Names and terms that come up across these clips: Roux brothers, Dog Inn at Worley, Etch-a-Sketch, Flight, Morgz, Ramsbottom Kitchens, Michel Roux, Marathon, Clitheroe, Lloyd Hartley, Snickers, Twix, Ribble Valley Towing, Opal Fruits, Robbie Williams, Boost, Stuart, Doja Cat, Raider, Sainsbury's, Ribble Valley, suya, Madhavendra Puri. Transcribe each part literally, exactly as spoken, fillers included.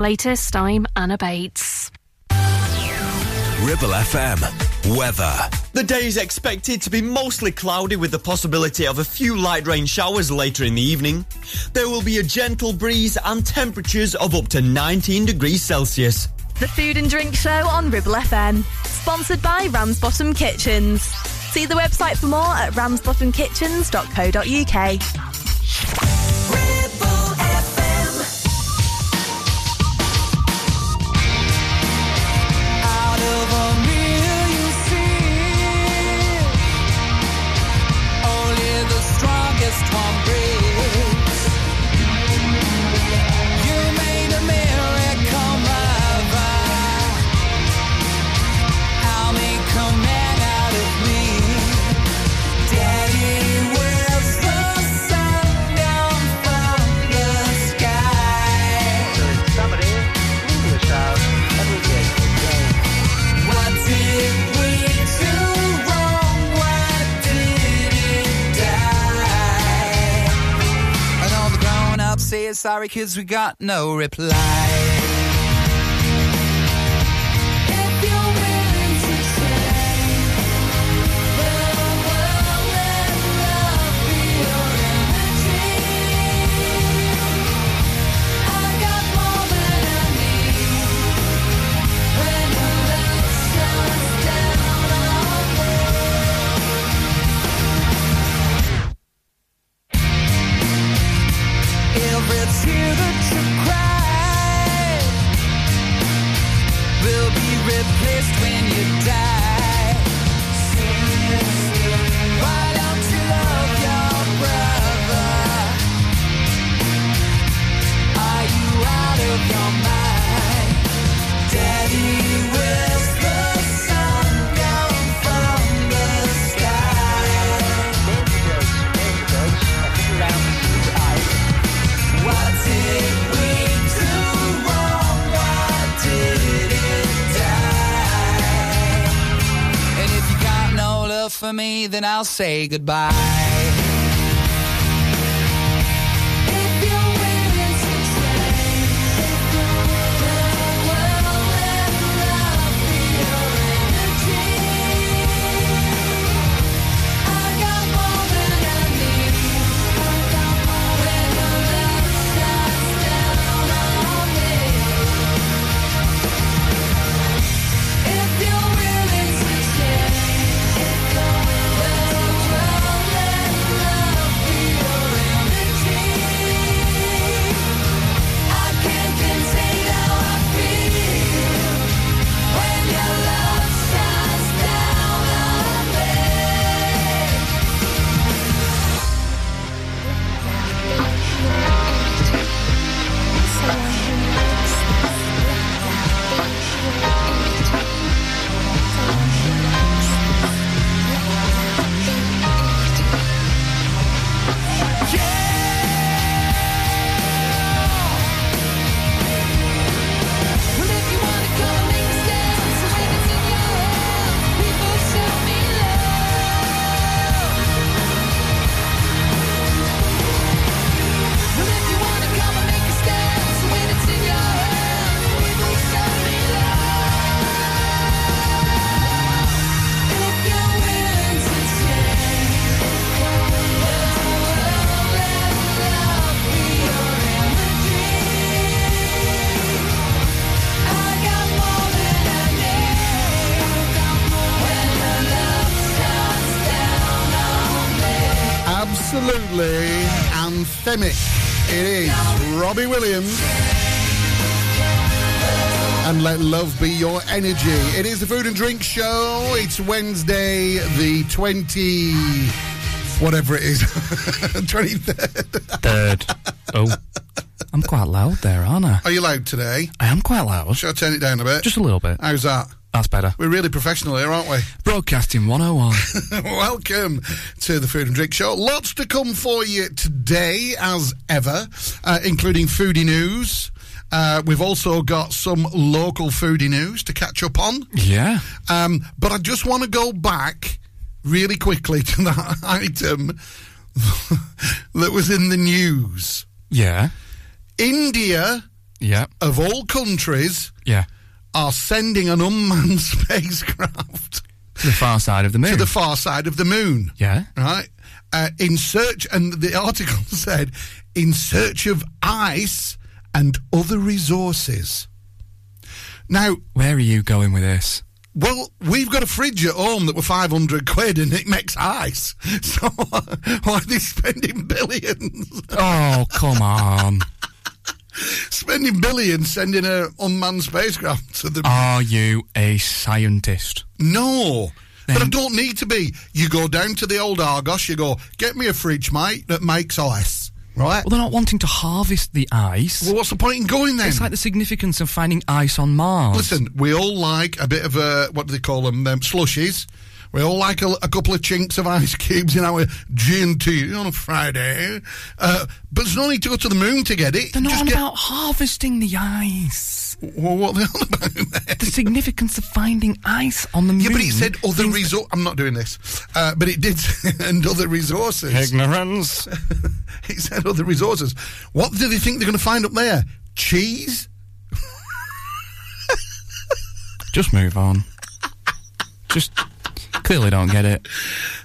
Latest, I'm Anna Bates. Ribble F M weather. The day is expected to be mostly cloudy with the possibility of a few light rain showers later in the evening. There will be a gentle breeze and temperatures of up to nineteen degrees Celsius. The Food and Drink Show on Ribble F M, sponsored by Ramsbottom Kitchens. See the website for more at ramsbottom kitchens dot co dot uk. Say sorry kids, we got no reply. For me, then I'll say goodbye. Anthemic. It is Robbie Williams. And let love be your energy. It is the Food and Drink Show. It's Wednesday, the twenty whatever it is, twenty-third. Third. Oh, I'm quite loud there, aren't I? Are you loud today? I am quite loud. Should I turn it down a bit? Just a little bit. How's that? That's better. We're really professional here, aren't we? Broadcasting one oh one. Welcome to the Food and Drink Show. Lots to come for you today, as ever, uh, including foodie news. Uh, we've also got some local foodie news to catch up on. Yeah. Um, but I just want to go back really quickly to that item that was in the news. Yeah. India yeah, of all countries, yeah, are sending an unmanned spacecraft to the far side of the moon. To the far side of the moon. Yeah. Right? Uh, in search, and the article said, in search of ice and other resources. Now... where are you going with this? Well, we've got a fridge at home that were five hundred quid and it makes ice. So why are they spending billions? Oh, come on. Spending billions sending an unmanned spacecraft to the... Are you a scientist? No, then... but I don't need to be. You go down to the old Argos, you go, get me a fridge, mate, that makes ice. Right. Well, they're not wanting to harvest the ice. Well, what's the point in going then? It's like the significance of finding ice on Mars. Listen, we all like a bit of a, what do they call them, um, slushies. We all like a, a couple of chinks of ice cubes in our G and T on a Friday. Uh, but there's no need to go to the moon to get it. They're not Just on get... about harvesting the ice. Well, what are they on about then? The significance of finding ice on the moon. Yeah, but it said other resources. I'm not doing this. Uh, but it did, and other resources. Ignorance. It said other resources. What do they think they're going to find up there? Cheese? Just move on. Just... clearly don't get it.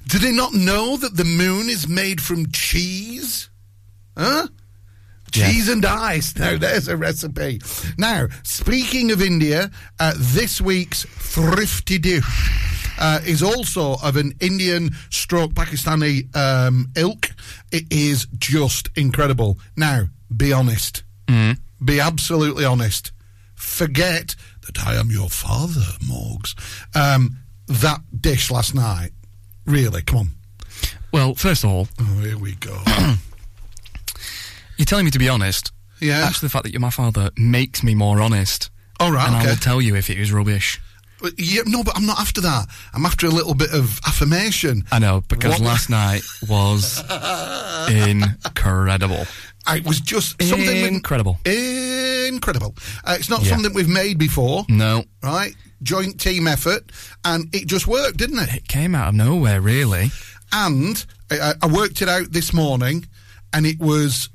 Do they not know that the moon is made from cheese? Huh? Yeah. Cheese and ice. Now, there's a recipe. Now, speaking of India, uh, this week's thrifty dish uh, is also of an Indian stroke Pakistani um, ilk. It is just incredible. Now, be honest. Mm. Be absolutely honest. Forget that I am your father, Morgz. Um... that dish last night. Really, come on. Well, first of all... oh, here we go. You're telling me to be honest. Yeah. Actually, the fact that you're my father makes me more honest. All right, and okay. I will tell you if it is rubbish. But, yeah, no, but I'm not after that. I'm after a little bit of affirmation. I know, because what? Last night was incredible. It was just something... incredible. With, incredible. Uh, it's not yeah. something we've made before. No. Right? Joint team effort, and it just worked, didn't it? It came out of nowhere, really. And I, I worked it out this morning, and it was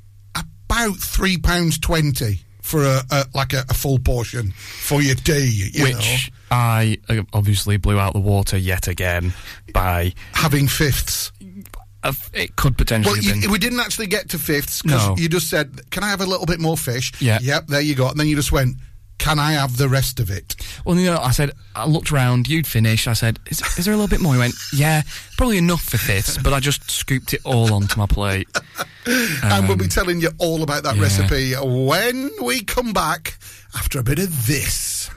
about three pounds twenty for a, a like a, a full portion for your tea. You Which know. I obviously blew out the water yet again by having fifths. It could potentially well, you, been... we didn't actually get to fifths because no. you just said, "Can I have a little bit more fish?" Yeah. Yep. There you go, and then you just went, can I have the rest of it? Well, you know, I said, I looked round, you'd finished. I said, is, is there a little bit more? He went, yeah, probably enough for fifths, but I just scooped it all onto my plate. Um, and we'll be telling you all about that yeah. recipe when we come back after a bit of this.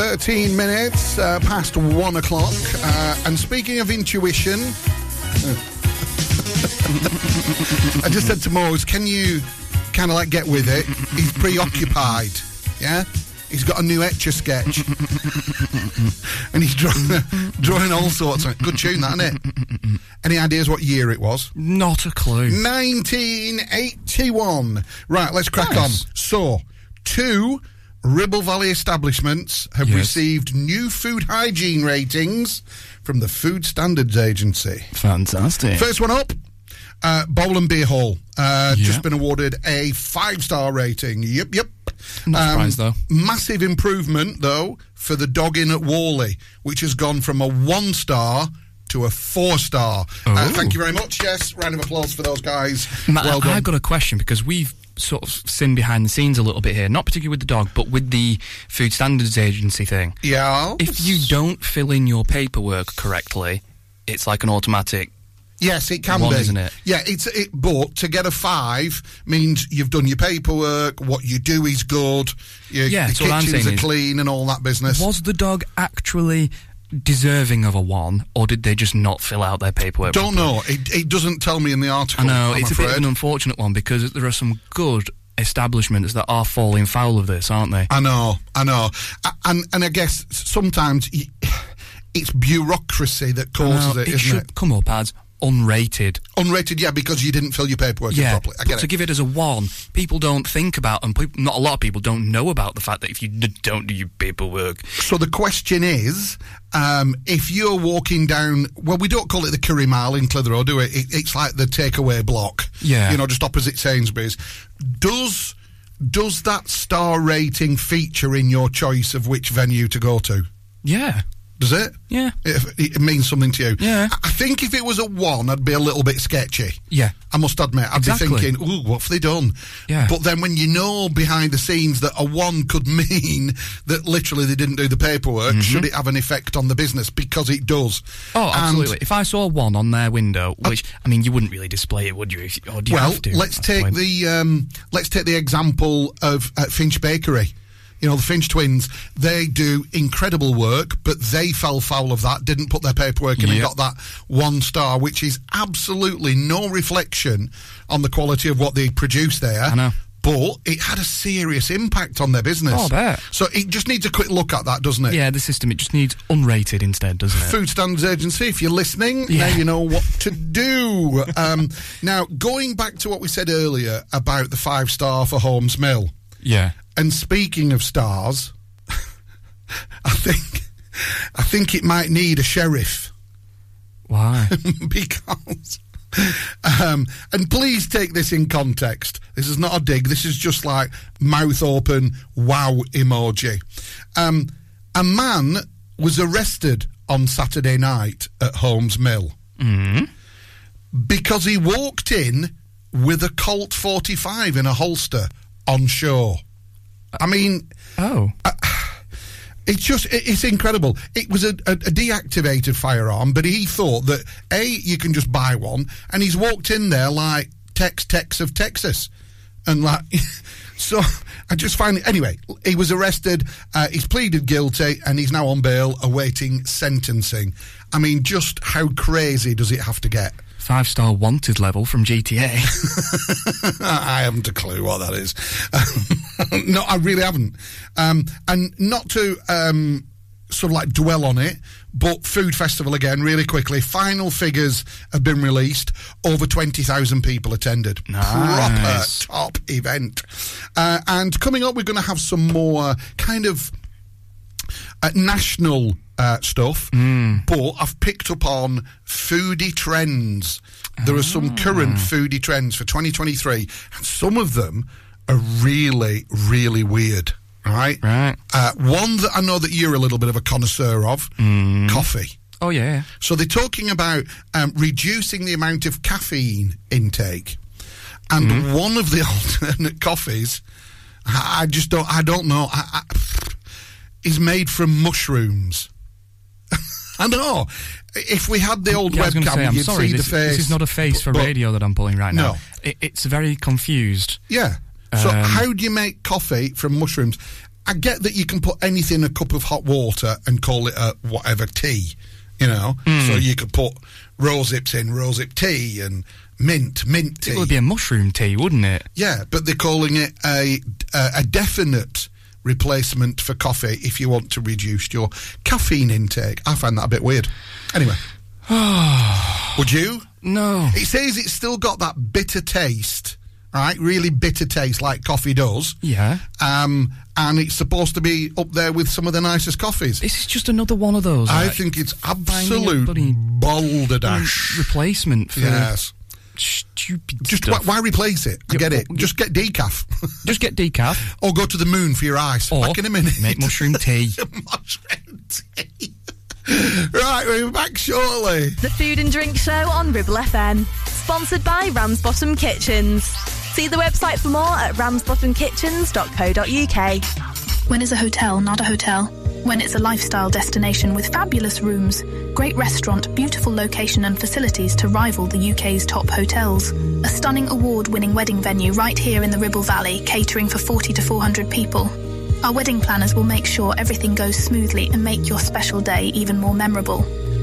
thirteen minutes uh, past one o'clock. Uh, and speaking of intuition, I just said to Morgz, can you kind of like get with it? He's preoccupied, yeah? He's got a new Etch-a-Sketch. And he's drawing, drawing all sorts of... Good tune, that, isn't it? Any ideas what year it was? Not a clue. nineteen eighty-one. Right, let's crack nice. on. So, two Ribble Valley establishments have yes. received new food hygiene ratings from the Food Standards Agency. Fantastic. First one up. Uh, Bowland Beer Hall, uh, yep. just been awarded a five-star rating. Yep, yep. Not surprised, um, though. Massive improvement, though, for the Dog Inn at Worley, which has gone from a one-star to a four-star. Uh, thank you very much. Yes, round of applause for those guys. Matt, well done. I've got a question, because we've sort of seen behind the scenes a little bit here, not particularly with the dog, but with the Food Standards Agency thing. Yeah. If you don't fill in your paperwork correctly, it's like an automatic... Yes, it can one, be. Isn't it? Yeah, it's it. But to get a five means you've done your paperwork. What you do is good. Your, yeah, the kitchens are clean and all that business. Was the dog actually deserving of a one, or did they just not fill out their paperwork? Don't properly? know. It, it doesn't tell me in the article. I know I'm it's afraid. a bit of an unfortunate one, because there are some good establishments that are falling foul of this, aren't they? I know. I know. I, and and I guess sometimes y- it's bureaucracy that causes it, it. Isn't should it? Come up as unrated. Unrated, yeah, because you didn't fill your paperwork yeah, properly. I get but it. To give it as a one, people don't think about, and people, not a lot of people don't know about the fact that if you d- don't do your paperwork. So the question is, um, if you're walking down, well, we don't call it the curry mile in Clitheroe, do we? It, it's like the takeaway block. Yeah. You know, just opposite Sainsbury's. Does, does that star rating feature in your choice of which venue to go to? Yeah. Does it? Yeah. It, it means something to you. Yeah. I think if it was a one, I'd be a little bit sketchy. Yeah. I must admit, I'd exactly. be thinking, ooh, what have they done? Yeah. But then when you know behind the scenes that a one could mean that literally they didn't do the paperwork, mm-hmm. should it have an effect on the business? Because it does. Oh, absolutely. And if I saw one on their window, which, uh, I mean, you wouldn't really display it, would you? Or do you well, have to? let's take point? the um, let's take the example of uh, Finch Bakery. You know, the Finch Twins, they do incredible work, but they fell foul of that, didn't put their paperwork in yep. and got that one star, which is absolutely no reflection on the quality of what they produce there. I know. But it had a serious impact on their business. Oh, I bet. So it just needs a quick look at that, doesn't it? Yeah, the system, it just needs unrated instead, doesn't it? Food Standards Agency, if you're listening, yeah. now you know what to do. um, now, going back to what we said earlier about the five star for Holmes Mill. Yeah. And speaking of stars, I think I think it might need a sheriff. Why? Because, um, and please take this in context. This is not a dig. This is just like mouth open, wow emoji. Um, a man was arrested on Saturday night at Holmes Mill mm. because he walked in with a Colt forty-five in a holster on shore. I mean, oh, uh, it's just, it, it's incredible. It was a, a, a deactivated firearm, but he thought that, A, you can just buy one, and he's walked in there like Tex Tex of Texas. And like, so I just find, it, anyway, he was arrested, uh, he's pleaded guilty, and he's now on bail awaiting sentencing. I mean, just how crazy does it have to get? Five-star wanted level from G T A. I haven't a clue what that is. Um, no, I really haven't. Um, and not to um, sort of like dwell on it, but Food Festival again, really quickly. Final figures have been released. Over twenty thousand people attended. Nice. Proper top event. Uh, and coming up, we're going to have some more kind of uh, national Uh, stuff, mm. but I've picked up on foodie trends. There oh. are some current foodie trends for twenty twenty-three, and some of them are really, really weird, right? Right. Uh, one that I know that you're a little bit of a connoisseur of, mm. coffee. Oh, yeah. So they're talking about um, reducing the amount of caffeine intake, and mm. one of the alternate coffees, I, I just don't, I don't know, I, I, is made from mushrooms. I know. If we had the old yeah, webcam, say, you'd sorry, see this, the face. This is not a face but, for radio that I'm pulling right no. now. It, it's very confused. Yeah. So um, how do you make coffee from mushrooms? I get that you can put anything in a cup of hot water and call it a whatever tea, you know. Mm. So you could put Rosehips in Rosehip tea and mint, mint tea. It would be a mushroom tea, wouldn't it? Yeah, but they're calling it a, a, a definite replacement for coffee if you want to reduce your caffeine intake. I find that a bit weird. Anyway. Would you? No. It says it's still got that bitter taste, right? Really bitter taste like coffee does. Yeah. Um, and it's supposed to be up there with some of the nicest coffees. This is just another one of those. I like, think it's absolute balderdash. Replacement for... Yes. Stupid just stuff. Why, why replace it? I yeah, get it. Well, just get decaf. Just get decaf. Or go to the moon for your ice. Or back in a minute. Make mushroom tea. Mushroom tea. Right, we're back shortly. The Food and Drink Show on Ribble F M. Sponsored by Ramsbottom Kitchens. See the website for more at ramsbottom kitchens dot co dot uk. When is a hotel not a hotel? When it's a lifestyle destination with fabulous rooms, great restaurant, beautiful location and facilities to rival the U K's top hotels. A stunning award-winning wedding venue right here in the Ribble Valley, catering for forty to four hundred people. Our wedding planners will make sure everything goes smoothly and make your special day even more memorable.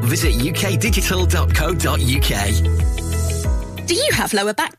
Visit u k digital dot co dot uk. Do you have lower back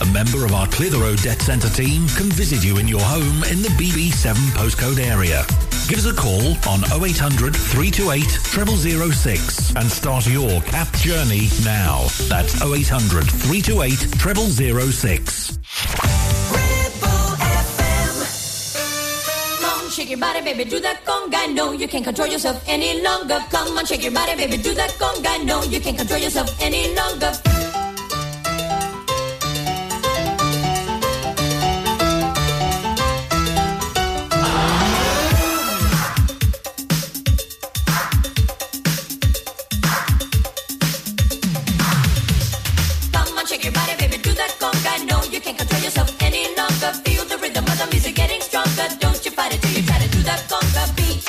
A member of our Clitheroe Debt Centre team can visit you in your home in the B B seven postcode area. Give us a call on oh eight hundred, three two eight, zero zero zero six and start your C A P journey now. That's oh eight hundred, three two eight, zero zero zero six. Shake your body, baby, do that conga. No, you can't control yourself any longer. Come on, shake your body, baby, do that conga. No, you can't control yourself any longer. Come on, shake your body, baby, do that conga. No, you can't control yourself any longer. Feel the rhythm of the music getting stronger. Don't you fight it till you try to do that conga beat.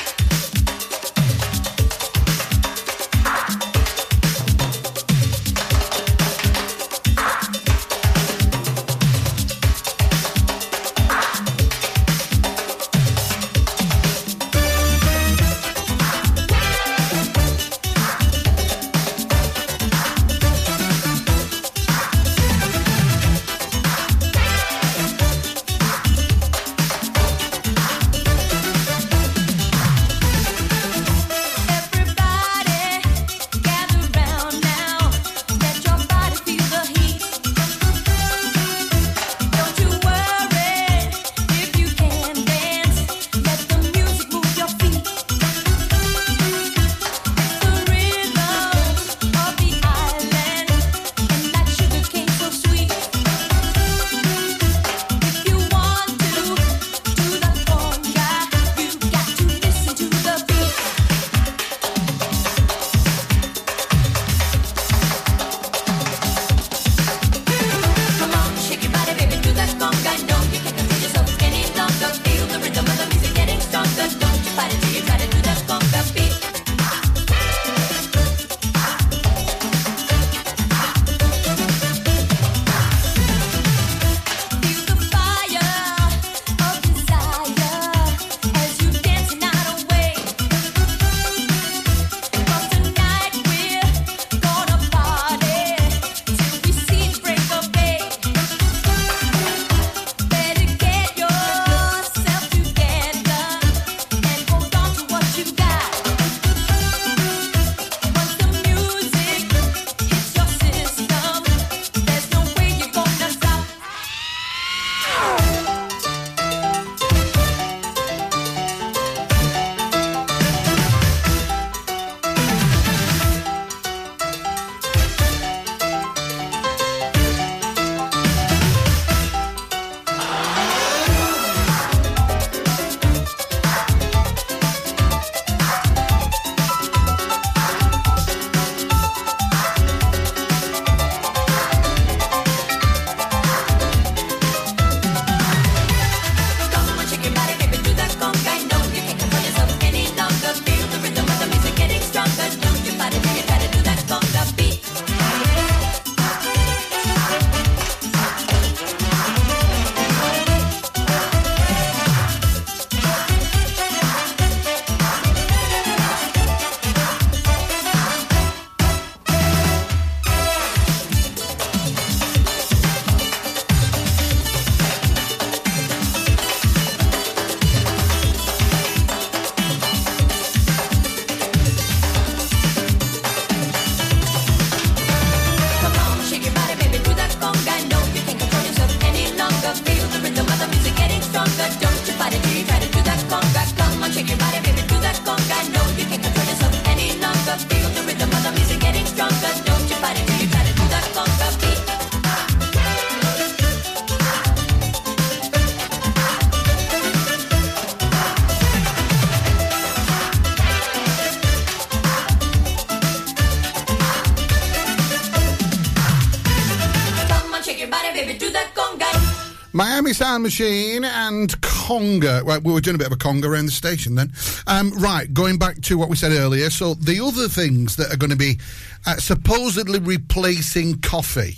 Sound Machine and conga. Right, we were doing a bit of a conga around the station then. Um, right, going back to what we said earlier, so the other things that are going to be uh, supposedly replacing coffee,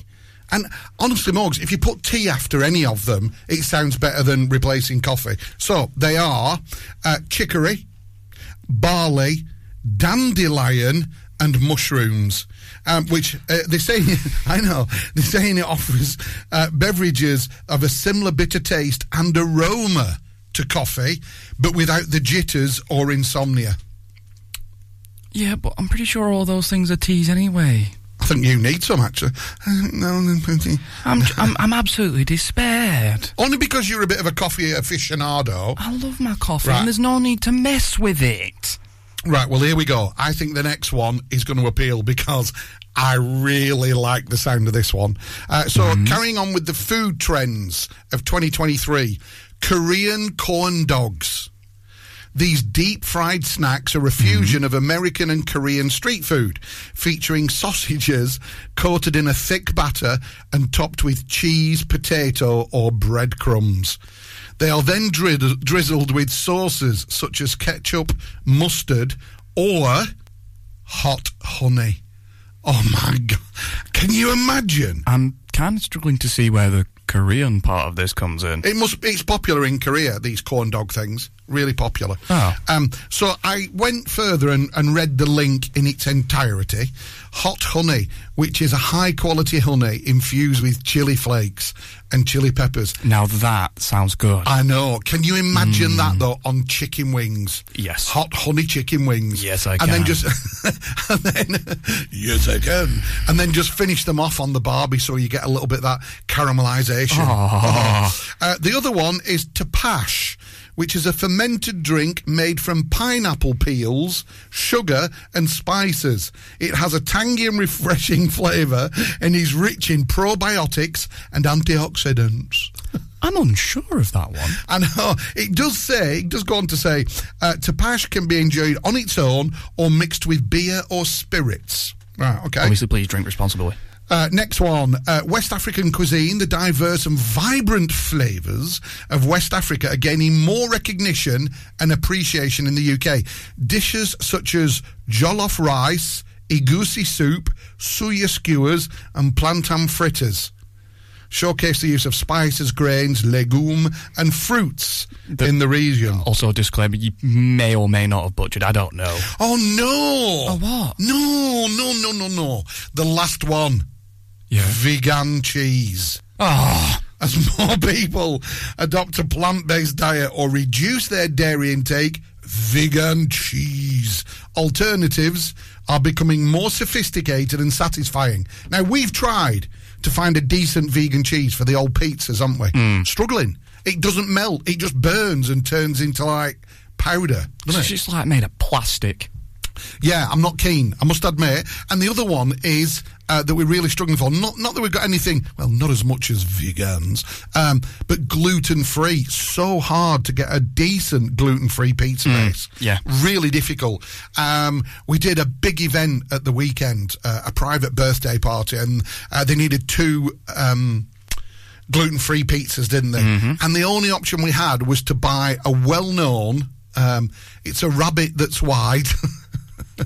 and honestly, Morgz, if you put tea after any of them, it sounds better than replacing coffee. So they are uh, chicory, barley, dandelion and mushrooms. Um, which uh, they're saying, I know, they're saying it offers uh, beverages of a similar bitter taste and aroma to coffee, but without the jitters or insomnia. Yeah, but I'm pretty sure all those things are teas anyway. I think you need some, actually. I'm, I'm, I'm absolutely despaired. Only because you're a bit of a coffee aficionado. I love my coffee, right. And there's no need to mess with it. Right, well, here we go. I think the next one is going to appeal because I really like the sound of this one. Uh, so mm. carrying on with the food trends of twenty twenty-three, Korean corn dogs. These deep-fried snacks are a fusion mm. of American and Korean street food, featuring sausages coated in a thick batter and topped with cheese, potato or breadcrumbs. They are then drizz- drizzled with sauces such as ketchup, mustard, or hot honey. Oh, my God. Can you imagine? I'm kind of struggling to see where the Korean part of this comes in. It must. It's popular in Korea, these corn dog things. Really popular. Oh. Um, so I went further and, and read the link in its entirety. Hot honey, which is a high-quality honey infused with chili flakes and chili peppers. Now that sounds good. I know. Can you imagine mm. that, though, on chicken wings? Yes. Hot honey chicken wings. Yes, I can. And then just... and then, yes, I can. And then just finish them off on the barbie so you get a little bit of that caramelisation. Oh. Uh, the other one is tapash, which is a fermented drink made from pineapple peels, sugar and spices. It has a tangy and refreshing flavour and is rich in probiotics and antioxidants. I'm unsure of that one. I know. It does say, it does go on to say, uh, tapash can be enjoyed on its own or mixed with beer or spirits. Right, okay. Obviously, please drink responsibly. Uh, next one, uh, West African cuisine. The diverse and vibrant flavours of West Africa are gaining more recognition and appreciation in the U K. Dishes such as jollof rice, egusi soup, suya skewers and plantain fritters showcase the use of spices, grains, legume and fruits the, in the region. Also, disclaimer, you may or may not have butchered, I don't know. Oh, no! Oh, what? No, no, no, no, no. The last one. Yeah. Vegan cheese. Ah, oh. As more people adopt a plant-based diet or reduce their dairy intake, vegan cheese alternatives are becoming more sophisticated and satisfying. Now, we've tried to find a decent vegan cheese for the old pizzas, aren't we? Mm. Struggling. It doesn't melt. It just burns and turns into, like, powder. Doesn't it's it? Just, like, made of plastic. Yeah, I'm not keen, I must admit. And the other one is uh, that we're really struggling for. Not not that we've got anything, well, not as much as vegans, um, but gluten-free. So hard to get a decent gluten-free pizza mm, base. Yeah. Really difficult. Um, we did a big event at the weekend, uh, a private birthday party, and uh, they needed two... Um, gluten-free pizzas, didn't they? Mm-hmm. And the only option we had was to buy a well-known, um, it's a rabbit that's wide.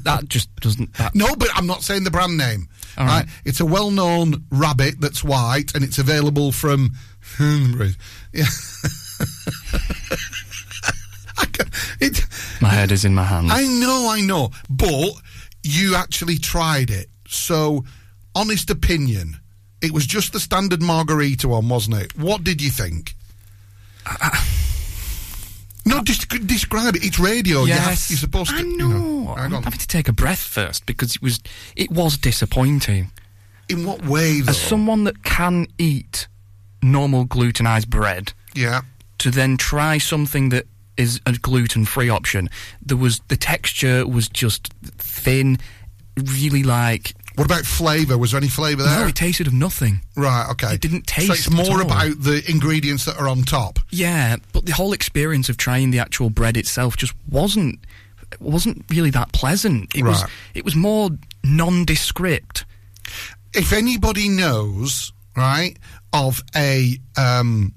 That just doesn't... That... No, but I'm not saying the brand name. All right. Right? It's a well-known rabbit that's white, and it's available from... Yeah. I can, it, my head is in my hands. I know, I know. But you actually tried it. So, honest opinion, it was just the standard margarita one, wasn't it? What did you think? I, I, no, I, just describe it. It's radio. Yes, you have, you're supposed to. I know. You know, I'm having to take a breath first because it was it was disappointing. In what way, though? As someone that can eat normal glutenised bread, yeah, to then try something that is a gluten-free option. There was the texture was just thin, really like. What about flavour? Was there any flavour there? No, it tasted of nothing. Right, okay. It didn't taste. So it's more about the ingredients that are on top. Yeah, but the whole experience of trying the actual bread itself just wasn't wasn't really that pleasant. It right. was it was more nondescript. If anybody knows, right, of a um,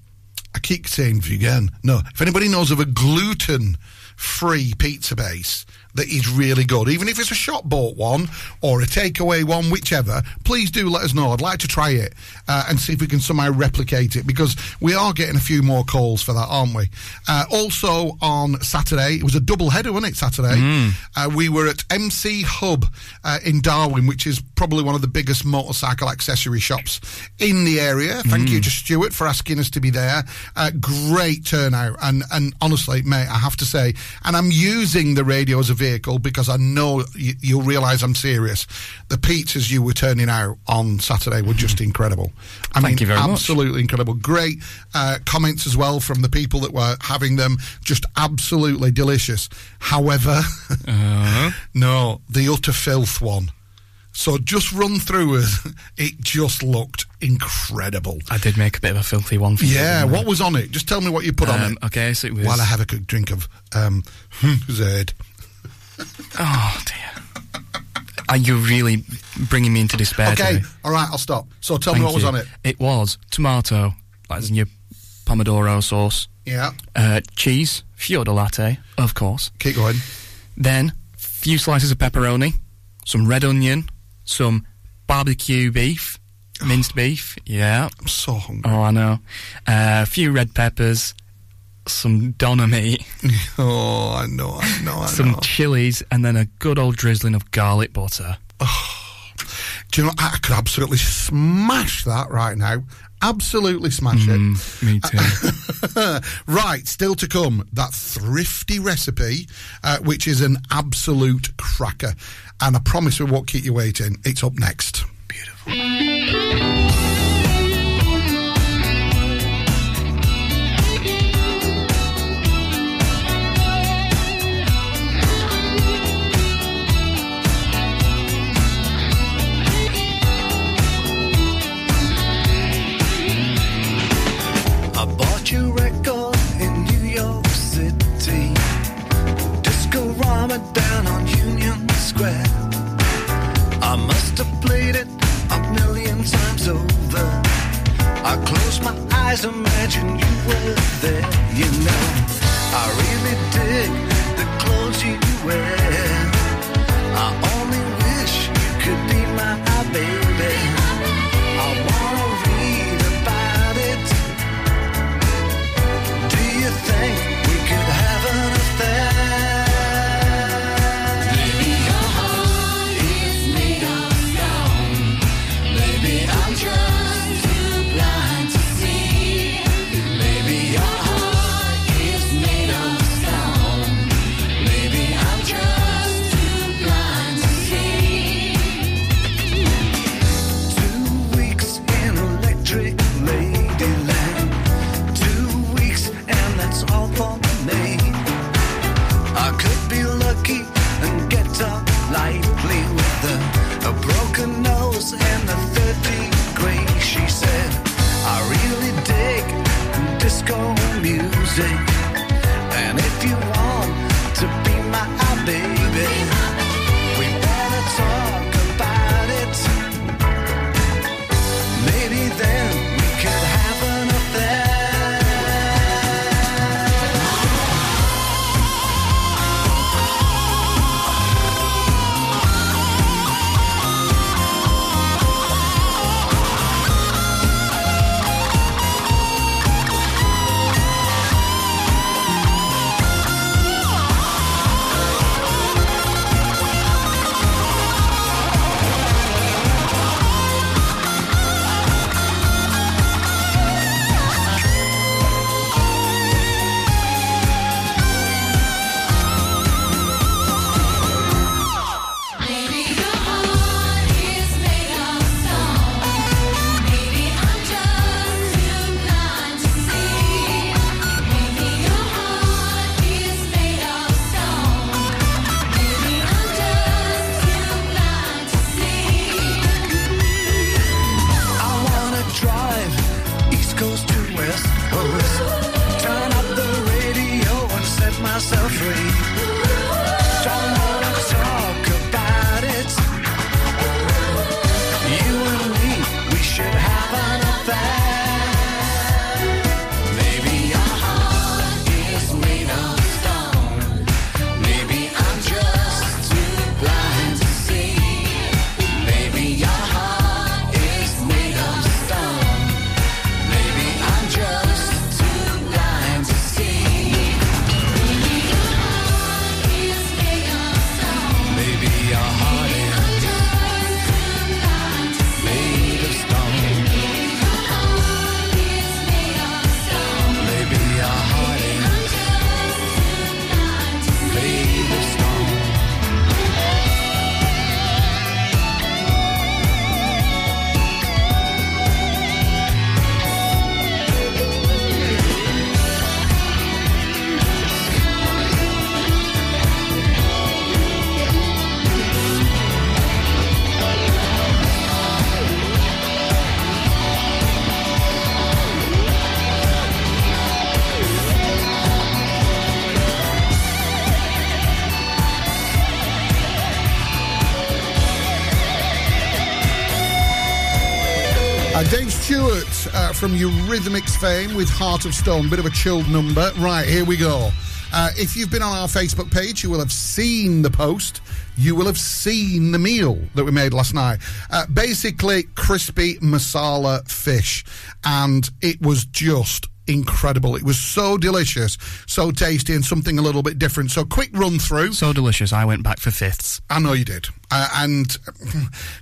I keep saying vegan. No, if anybody knows of a gluten-free pizza base that is really good, even if it's a shop-bought one or a takeaway one, whichever, please do let us know. I'd like to try it uh, and see if we can somehow replicate it, because we are getting a few more calls for that, aren't we? Uh, also on Saturday, it was a double-header, wasn't it, Saturday? Mm. Uh, we were at M C Hub uh, in Darwin, which is probably one of the biggest motorcycle accessory shops in the area. Thank mm. you to Stuart for asking us to be there. Uh, great turnout, and, and honestly, mate, I have to say, and I'm using the radio as a vehicle because I know you, you'll realise I'm serious. The pizzas you were turning out on Saturday were just incredible. I Thank mean, you very absolutely much. Absolutely incredible. Great uh, comments as well from the people that were having them. Just absolutely delicious. However, uh-huh. no, the utter filth one. So just run through us. It just looked incredible. I did make a bit of a filthy one for you. Yeah, what was on it? Just tell me what you put um, on it. Okay, so it was. While I have a drink of um, Zed. Oh, dear. Are you really bringing me into despair? Okay, today? All right, I'll stop. So tell Thank me what you. was on it. It was tomato, as in your pomodoro sauce. Yeah. Uh, cheese, fiorda latte, of course. Keep going. Then, few slices of pepperoni, some red onion, some barbecue beef, minced beef, yeah. I'm so hungry. Oh, I know. Uh, a few red peppers, some doner meat. Oh, I know, I know, I know. Some chilies, and then a good old drizzling of garlic butter. Oh. Do you know, I could absolutely smash that right now. Absolutely smash mm, it. Me too. Right, still to come, that thrifty recipe, uh, which is an absolute cracker. And I promise we won't keep you waiting. It's up next. Beautiful. Down on Union Square, I must have played it a million times over. I closed my eyes, imagine you were there. You know, I really dig the clothes you wear. I only wish you could be my baby. I wanna read about it. Do you think we could have an affair? Blind to see. Maybe your heart is made of stone. From Eurythmics fame with Heart of Stone, bit of a chilled number. Right, here we go. Uh, if you've been on our Facebook page, you will have seen the post. You will have seen the meal that we made last night. Uh, basically, crispy masala fish. And it was just incredible. It was so delicious, so tasty, and something a little bit different. So, quick run through. So delicious, I went back for fifths. I know you did. Uh, and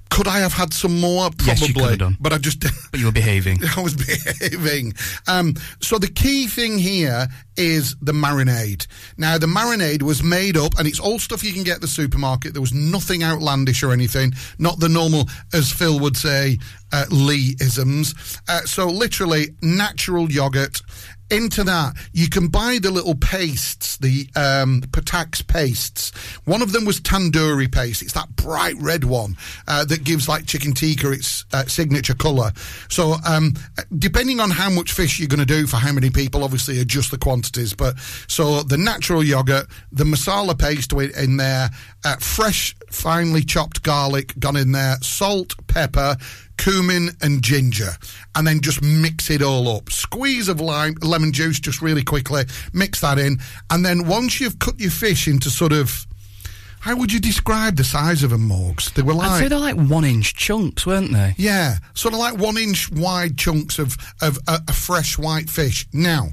could I have had some more? Probably. Yes, you could have done. But I just... But you were behaving. I was behaving. Um, so the key thing here is the marinade. Now, the marinade was made up, and it's all stuff you can get at the supermarket. There was nothing outlandish or anything. Not the normal, as Phil would say, uh, Lee-isms. Uh, so literally, natural yoghurt. Into that, you can buy the little pastes, the um, Patak's pastes. One of them was tandoori paste. It's that bright red one uh, that gives, like, chicken tikka its uh, signature colour. So, um, depending on how much fish you're going to do for how many people, obviously adjust the quantities. But so the natural yoghurt, the masala paste in there, uh, fresh, finely chopped garlic gone in there, salt, pepper, cumin and ginger, and then just mix it all up. Squeeze of lime, lemon juice, just really quickly, mix that in, and then once you've cut your fish into sort of, how would you describe the size of them, Morgz? They were like... I'd say they're like one-inch chunks, weren't they? Yeah, sort of like one-inch wide chunks of, of uh, a fresh white fish. Now,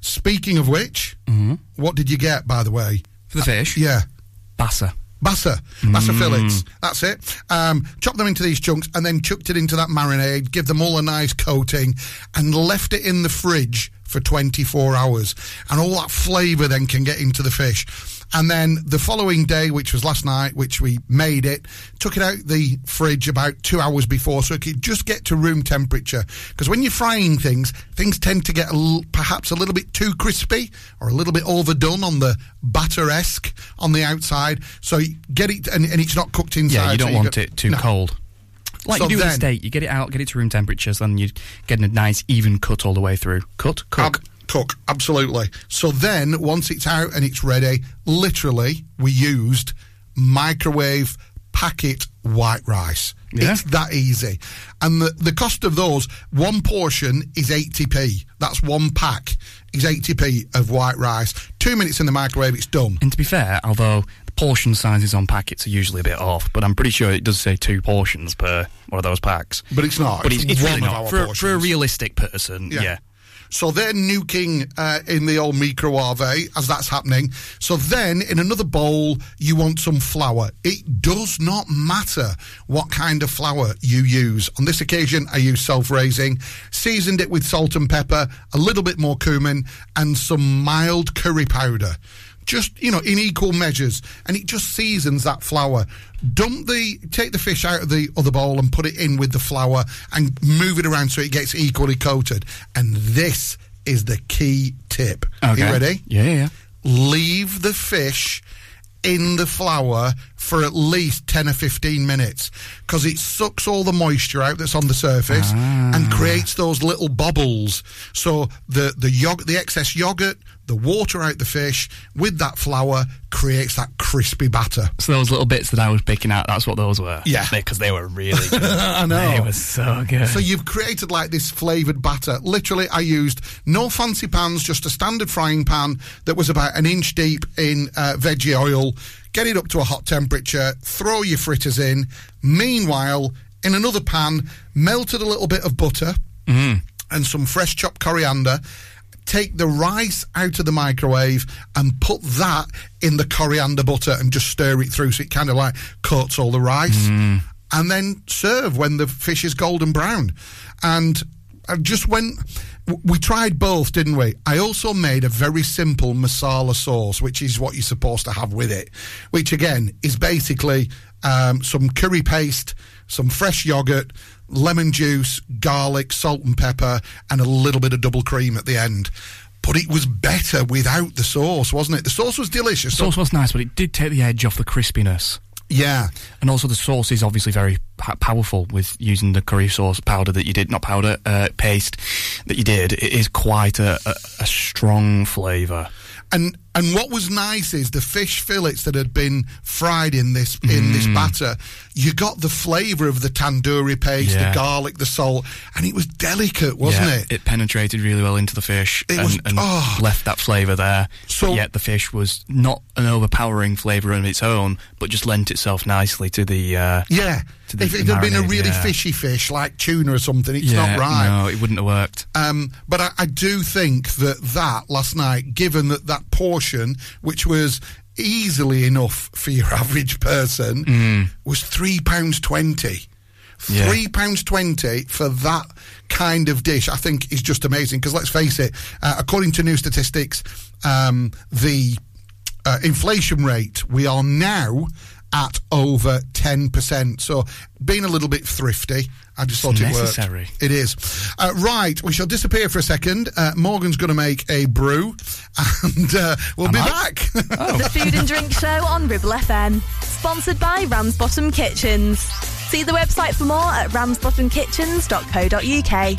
speaking of which, mm-hmm. What did you get, by the way? For the uh, fish? Yeah. Bassa. Bassa, Bassa mm. fillets, that's it. Um, chop them into these chunks and then chucked it into that marinade, give them all a nice coating and left it in the fridge for twenty-four hours. And all that flavour then can get into the fish. And then the following day, which was last night, which we made it, took it out the fridge about two hours before so it could just get to room temperature. Because when you're frying things, things tend to get a l- perhaps a little bit too crispy or a little bit overdone on the batter-esque on the outside. So you get it, and, and it's not cooked inside. Yeah, you don't so want you got, it too no. cold. Like so you do then, with a steak, you get it out, get it to room temperature, so then you're getting a nice even cut all the way through. Cut, cook. Ab- cook, absolutely. So then, once it's out and it's ready, literally, we used microwave packet white rice. Yeah. It's that easy. And the, the cost of those, one portion is eighty p. That's one pack is eighty p of white rice. Two minutes in the microwave, it's done. And to be fair, although the portion sizes on packets are usually a bit off, but I'm pretty sure it does say two portions per one of those packs. But it's not. But it's, it's, it's really not. For a, for a realistic person, yeah. yeah. So they're nuking uh, in the old microwave as that's happening. So then, in another bowl, you want some flour. It does not matter what kind of flour you use. On this occasion, I used self-raising, seasoned it with salt and pepper, a little bit more cumin, and some mild curry powder. Just, you know, in equal measures. And it just seasons that flour. Dump the, take the fish out of the other bowl and put it in with the flour and move it around so it gets equally coated. And this is the key tip. Okay. Are you ready? Yeah, yeah. Leave the fish in the flour for at least ten or fifteen minutes because it sucks all the moisture out that's on the surface ah. and creates those little bubbles. So the the, yog- the excess yoghurt, the water out the fish with that flour creates that crispy batter. So those little bits that I was picking out, that's what those were? Yeah. Because they, they were really good. I know. They were so good. So you've created like this flavoured batter. Literally, I used no fancy pans, just a standard frying pan that was about an inch deep in uh, veggie oil. Get it up to a hot temperature, throw your fritters in. Meanwhile, in another pan, melted a little bit of butter mm. and some fresh chopped coriander. Take the rice out of the microwave and put that in the coriander butter and just stir it through so it kind of like coats all the rice. Mm. And then serve when the fish is golden brown. And I just went... We tried both, didn't we? I also made a very simple masala sauce, which is what you're supposed to have with it, which, again, is basically um, some curry paste, some fresh yoghurt, lemon juice, garlic, salt and pepper, and a little bit of double cream at the end. But it was better without the sauce, wasn't it? The sauce was delicious. The sauce was nice, but it did take the edge off the crispiness. Yeah. And also the sauce is obviously very powerful with using the curry sauce powder that you did, not powder, uh, paste that you did. It is quite a, a, a strong flavour. And and what was nice is the fish fillets that had been fried in this in mm. this batter, you got the flavour of the tandoori paste, yeah. the garlic, the salt, and it was delicate, wasn't yeah, it? It penetrated really well into the fish it and, was, and oh. left that flavour there. So, but yet the fish was not an overpowering flavour on its own, but just lent itself nicely to the... Uh, yeah, to the if it had been a really yeah. fishy fish, like tuna or something, it's yeah, not right. No, it wouldn't have worked. Um, but I, I do think that that, last night, given that that portion, which was easily enough for your average person, mm. was three pounds twenty. Yeah. three pounds twenty for that kind of dish, I think, is just amazing. Because let's face it, uh, according to new statistics, um, the uh, inflation rate, we are now at over ten percent. So being a little bit thrifty, I just thought it worked. It is. Uh, right, we shall disappear for a second. Uh, Morgan's going to make a brew, and uh, we'll Am be I? back. Oh. The Food and Drink Show on Ribble F M, sponsored by Ramsbottom Kitchens. See the website for more at ramsbottom kitchens dot co dot uk.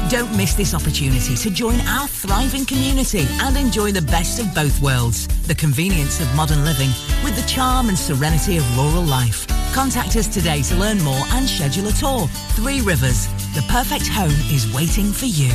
Don't miss this opportunity to join our thriving community and enjoy the best of both worlds, the convenience of modern living with the charm and serenity of rural life. Contact us today to learn more and schedule a tour. Three Rivers, the perfect home is waiting for you.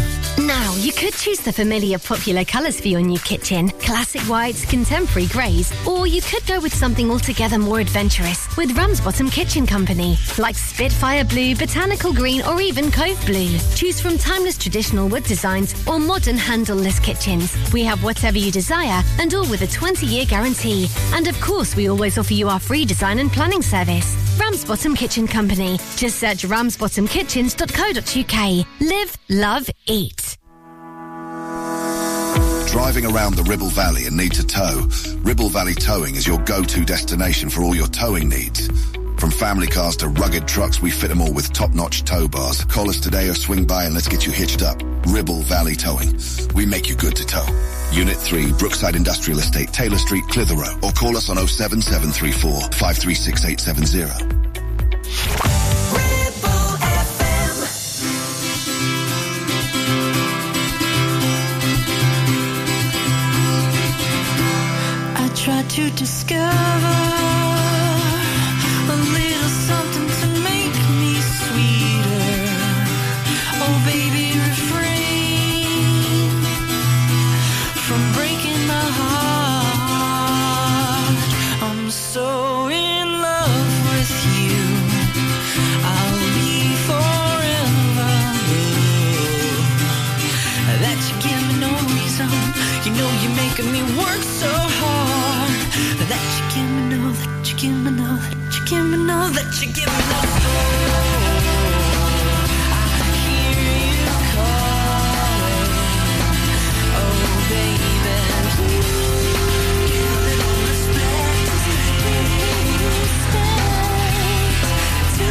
Now, you could choose the familiar popular colours for your new kitchen, classic whites, contemporary greys, or you could go with something altogether more adventurous with Ramsbottom Kitchen Company, like Spitfire Blue, Botanical Green or even Cove Blue. Choose from timeless traditional wood designs or modern handleless kitchens. We have whatever you desire and all with a twenty-year guarantee. And of course, we always offer you our free design and planning service. Ramsbottom Kitchen Company. Just search ramsbottom kitchens dot co dot uk. Live, love, eat. Driving around the Ribble Valley and need to tow? Ribble Valley Towing is your go-to destination for all your towing needs. From family cars to rugged trucks, we fit them all with top-notch tow bars. Call us today or swing by and let's get you hitched up. Ribble Valley Towing. We make you good to tow. Unit three, Brookside Industrial Estate, Taylor Street, Clitheroe. Or call us on oh seven seven three four, five three six eight seven zero. I tried to discover something to make me sweeter. Oh, baby, refrain. me work so hard. That you give me no, that you give me no, that you give me no, that you give me no. Oh, I hear you calling. Oh, baby, please give a little respect. Respect to.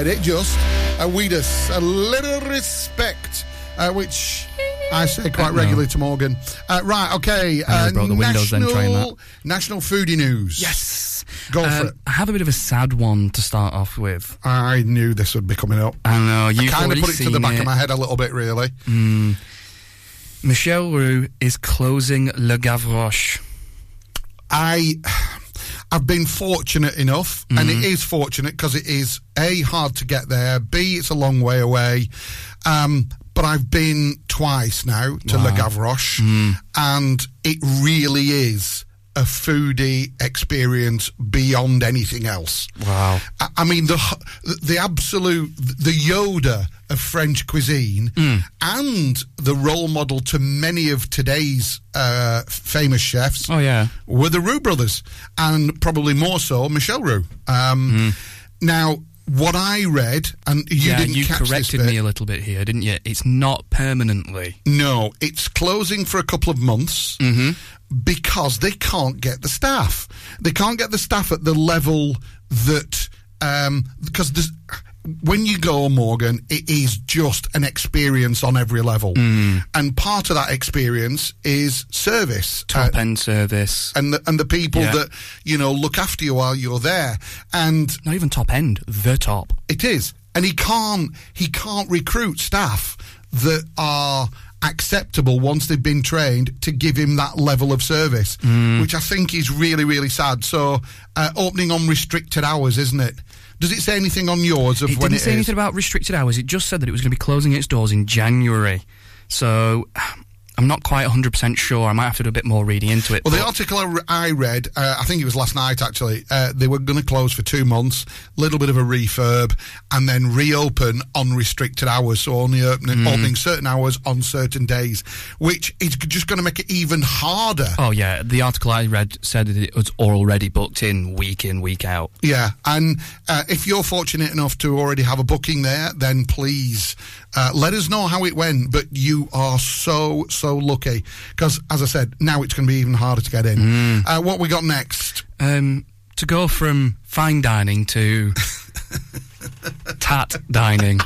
It just a weedus, a little respect, uh, which I say quite regularly no. to Morgan. Uh, right, okay. Uh, the national, then, national foodie news. Yes, go um, for it. I have a bit of a sad one to start off with. I knew this would be coming up. I know. You've I kind of put it to the back it. of my head a little bit, really. Mm. Michel Roux is closing Le Gavroche. I. I've been fortunate enough, mm-hmm. and it is fortunate because it is, A, hard to get there, B, it's a long way away, um, but I've been twice now to wow. Le Gavroche, mm. and it really is a foodie experience beyond anything else. Wow. I, I mean, the the absolute, the Yoda of French cuisine mm. and the role model to many of today's uh, famous chefs oh, yeah. were the Roux brothers, and probably more so Michel Roux. Um, mm. Now, what I read, and you yeah, didn't you catch this bit. You corrected me a little bit here, didn't you? It's not permanently. No, it's closing for a couple of months mm-hmm. because they can't get the staff. They can't get the staff at the level that... Um, because there's... When you go, Morgan, it is just an experience on every level. Mm. And part of that experience is service. Top-end uh, service. And the, and the people yeah. that, you know, look after you while you're there. And not even top-end, the top. It is. And he can't, he can't recruit staff that are acceptable once they've been trained to give him that level of service, mm. which I think is really, really sad. So uh, opening on restricted hours, isn't it? Does it say anything on yours of it when it is? It didn't say anything about restricted hours. It just said that it was going to be closing its doors in January. So I'm not quite one hundred percent sure. I might have to do a bit more reading into it. Well, the article I read, uh, I think it was last night, actually, uh, they were going to close for two months, little bit of a refurb, and then reopen on restricted hours, so only opening, mm. opening certain hours on certain days, which is just going to make it even harder. Oh, yeah. The article I read said that it was already booked in, week in, week out. Yeah, and uh, if you're fortunate enough to already have a booking there, then please uh, let us know how it went, but you are so, so so lucky, because, as I said, now it's going to be even harder to get in. Mm. Uh, what we got next? Um, to go from fine dining to tat dining.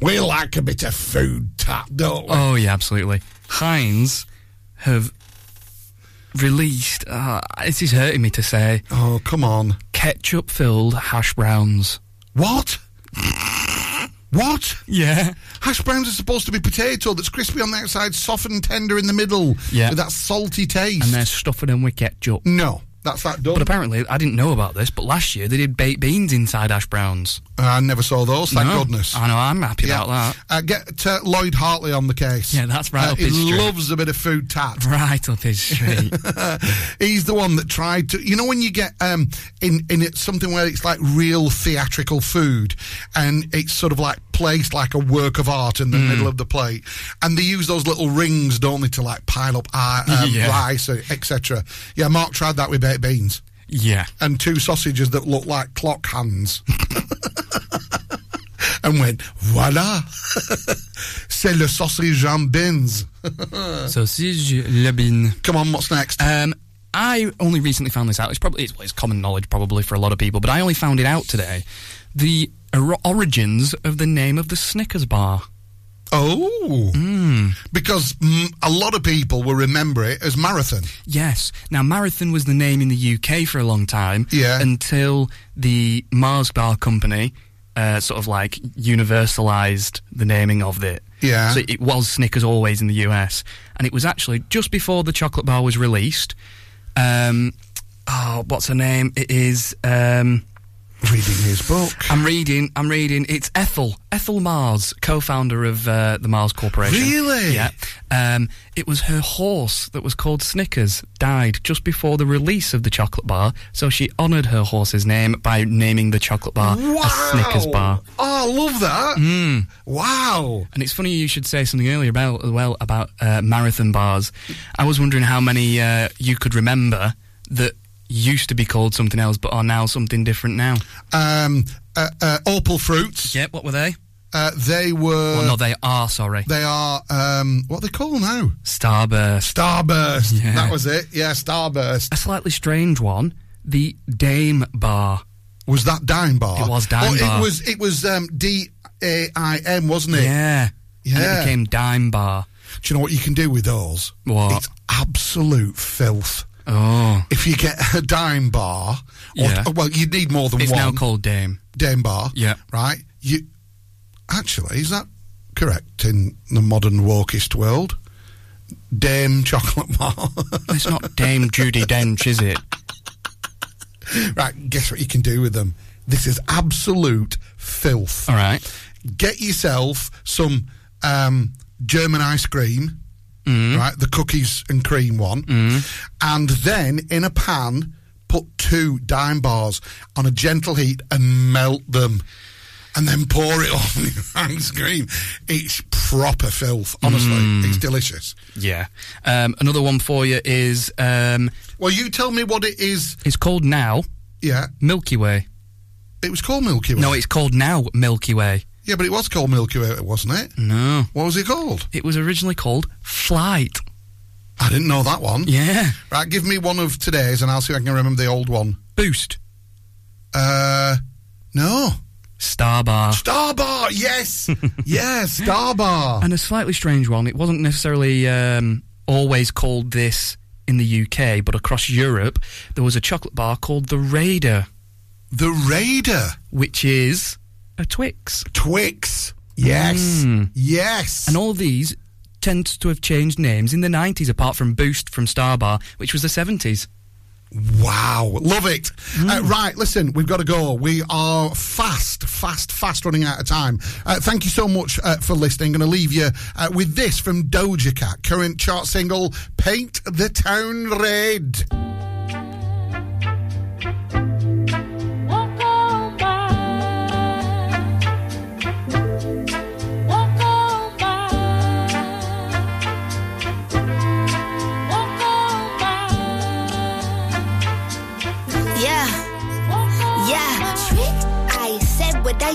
We like a bit of food tat, don't we? Oh, yeah, absolutely. Heinz have released, uh, it is hurting me to say. Oh, come on. Ketchup-filled hash browns. What? What? Yeah. Hash browns are supposed to be potato that's crispy on the outside, soft and tender in the middle. Yeah. With that salty taste. And they're stuffing them with ketchup. No. That's that done. But apparently, I didn't know about this, but last year they did baked beans inside hash browns. Uh, I never saw those, thank no. goodness. I know, I'm happy yeah. about that. Uh, get uh, Lloyd Hartley on the case. Yeah, that's right uh, up his street. He loves a bit of food tat. Right up his street. He's the one that tried to... You know when you get um, in, in it, something where it's like real theatrical food and it's sort of like placed like a work of art in the mm. middle of the plate, and they use those little rings, don't they, to like pile up uh, um, yeah. rice, et cetera. Yeah, Mark tried that with baked beans. Yeah. And two sausages that look like clock hands. And went, voila. C'est le sausage en beans. Sausage le bean. Come on, what's next? Um, I only recently found this out. It's probably it's, it's common knowledge probably for a lot of people, but I only found it out today. The or- origins of the name of the Snickers bar. Oh. Mm. Because mm, a lot of people will remember it as Marathon. Yes. Now, Marathon was the name in the U K for a long time. Yeah. Until the Mars Bar Company uh, sort of, like, universalised the naming of it. Yeah. So it was Snickers always in the U S. And it was actually just before the chocolate bar was released. Um, oh, what's her name? It is... Um, Reading his book. I'm reading, I'm reading. It's Ethel, Ethel Mars, co-founder of uh, the Mars Corporation. Really? Yeah. Um, it was her horse that was called Snickers, died just before the release of the chocolate bar, so she honoured her horse's name by naming the chocolate bar wow. a Snickers bar. Oh, I love that. Mm. Wow. And it's funny you should say something earlier about, as well about uh, marathon bars. I was wondering how many uh, you could remember that used to be called something else, but are now something different now. Um, uh, uh, Opal Fruits. Yep, what were they? Uh, they were... Well, no, they are, sorry. They are, um, what are they called now? Starburst. Starburst, yeah. That was it. Yeah, Starburst. A slightly strange one, the Daim Bar. Was that Daim Bar? It was Daim oh, Bar. It was, it was um, D A I M, wasn't it? Yeah. Yeah. And it became Daim Bar. Do you know what you can do with those? What? It's absolute filth. Oh. If you get a Daim Bar, or, yeah. well, you need more than it's one. It's now called Dame. Daim Bar. Yeah. Right? You Actually, is that correct in the modern wokist world? Dame Chocolate Bar. It's not Dame Judy Dench, is it? Right, guess what you can do with them? This is absolute filth. All right. Get yourself some um, German ice cream. Mm. Right, the cookies and cream one. Mm. And then, in a pan, put two Daim Bars on a gentle heat and melt them. And then pour it on your ice cream. It's proper filth, honestly. Mm. It's delicious. Yeah. Um, another one for you is... Um, well, you tell me what it is. It's called now... Yeah. Milky Way. It was called Milky Way? No, it's called now Milky Way. Yeah, but it was called Milky Way, wasn't it? No. What was it called? It was originally called Flight. I didn't know that one. Yeah. Right, give me one of today's and I'll see if I can remember the old one. Boost. Uh, no. Starbar. Starbar, yes! Yes, Starbar. And a slightly strange one. It wasn't necessarily um, always called this in the U K, but across Europe, there was a chocolate bar called the Raider. The Raider? Which is... A Twix. Twix. Yes. Mm. Yes. And all these tend to have changed names in the nineties, apart from Boost from Starbar, which was the seventies. Wow. Love it. Mm. Uh, right, listen, we've got to go. We are fast, fast, fast running out of time. Uh, thank you so much uh, for listening. I'm going to leave you uh, with this from Doja Cat, current chart single, Paint the Town Red. I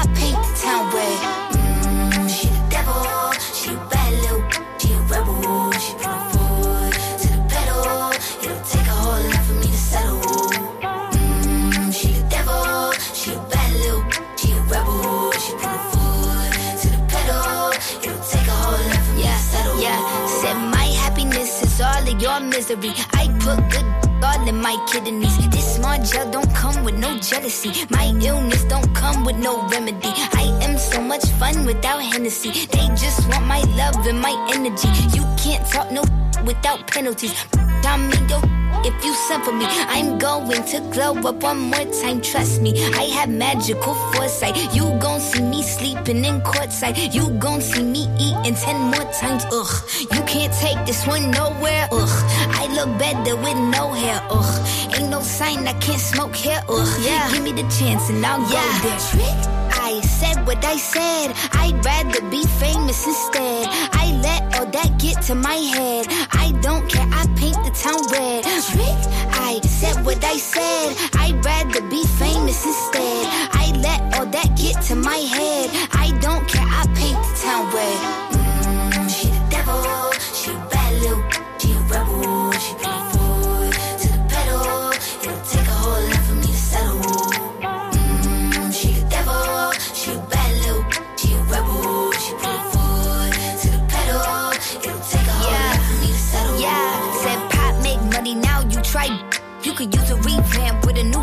I paint the town red. Mm, she the devil, she a bad little, she a rebel, she put forward to the pedal. It'll take a whole lot for me to settle. Your misery, I put good all in my kidneys. This small gel don't come with no jealousy. My illness don't come with no remedy. I am so much fun without Hennessy. They just want my love and my energy. You can't talk no without penalties. I'm in your if you send for me. I'm going to glow up one more time, trust me. I have magical foresight. You gon' see me sleeping in courtside. You gon' see me eating ten more times, ugh. You can't take this one nowhere, ugh. I look better with no hair, ugh. Ain't no sign I can't smoke hair, ugh. Yeah. Give me the chance and I'll yeah. go there. Trick? I said what I said. I'd rather be famous instead. I let all that get to my head. I don't care, I paint the town red. Rick, I said what I said. I'd rather be famous instead. I let all that get to my head. I don't care, I paint the town red. Mm, she the devil, she a bad little, she a rebel, she put forward to the pedal. It'll take a whole lot for me to settle. You could use a revamp with a new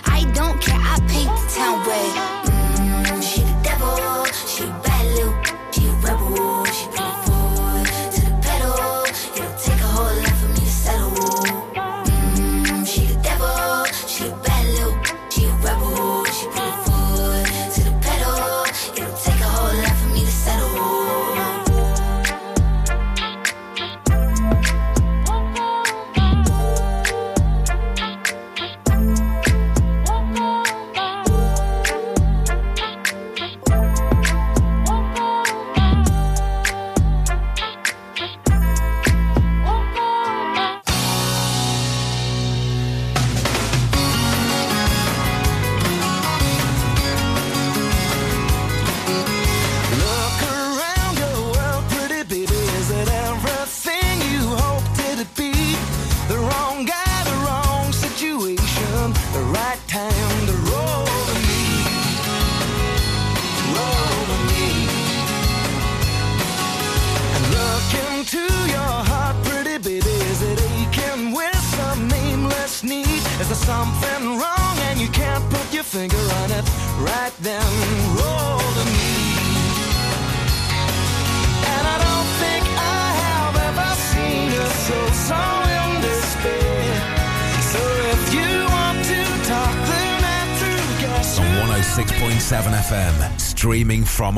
I don't care, I paint the town red. Mm, she the devil. She a bad little, she a rebel, she put forward to the pedal. It'll take a whole lot for me to settle. Mm, she the devil, she a bad little, she a rebel, she put forward to the pedal. It'll take a whole lot for me to settle. six point seven F M, streaming from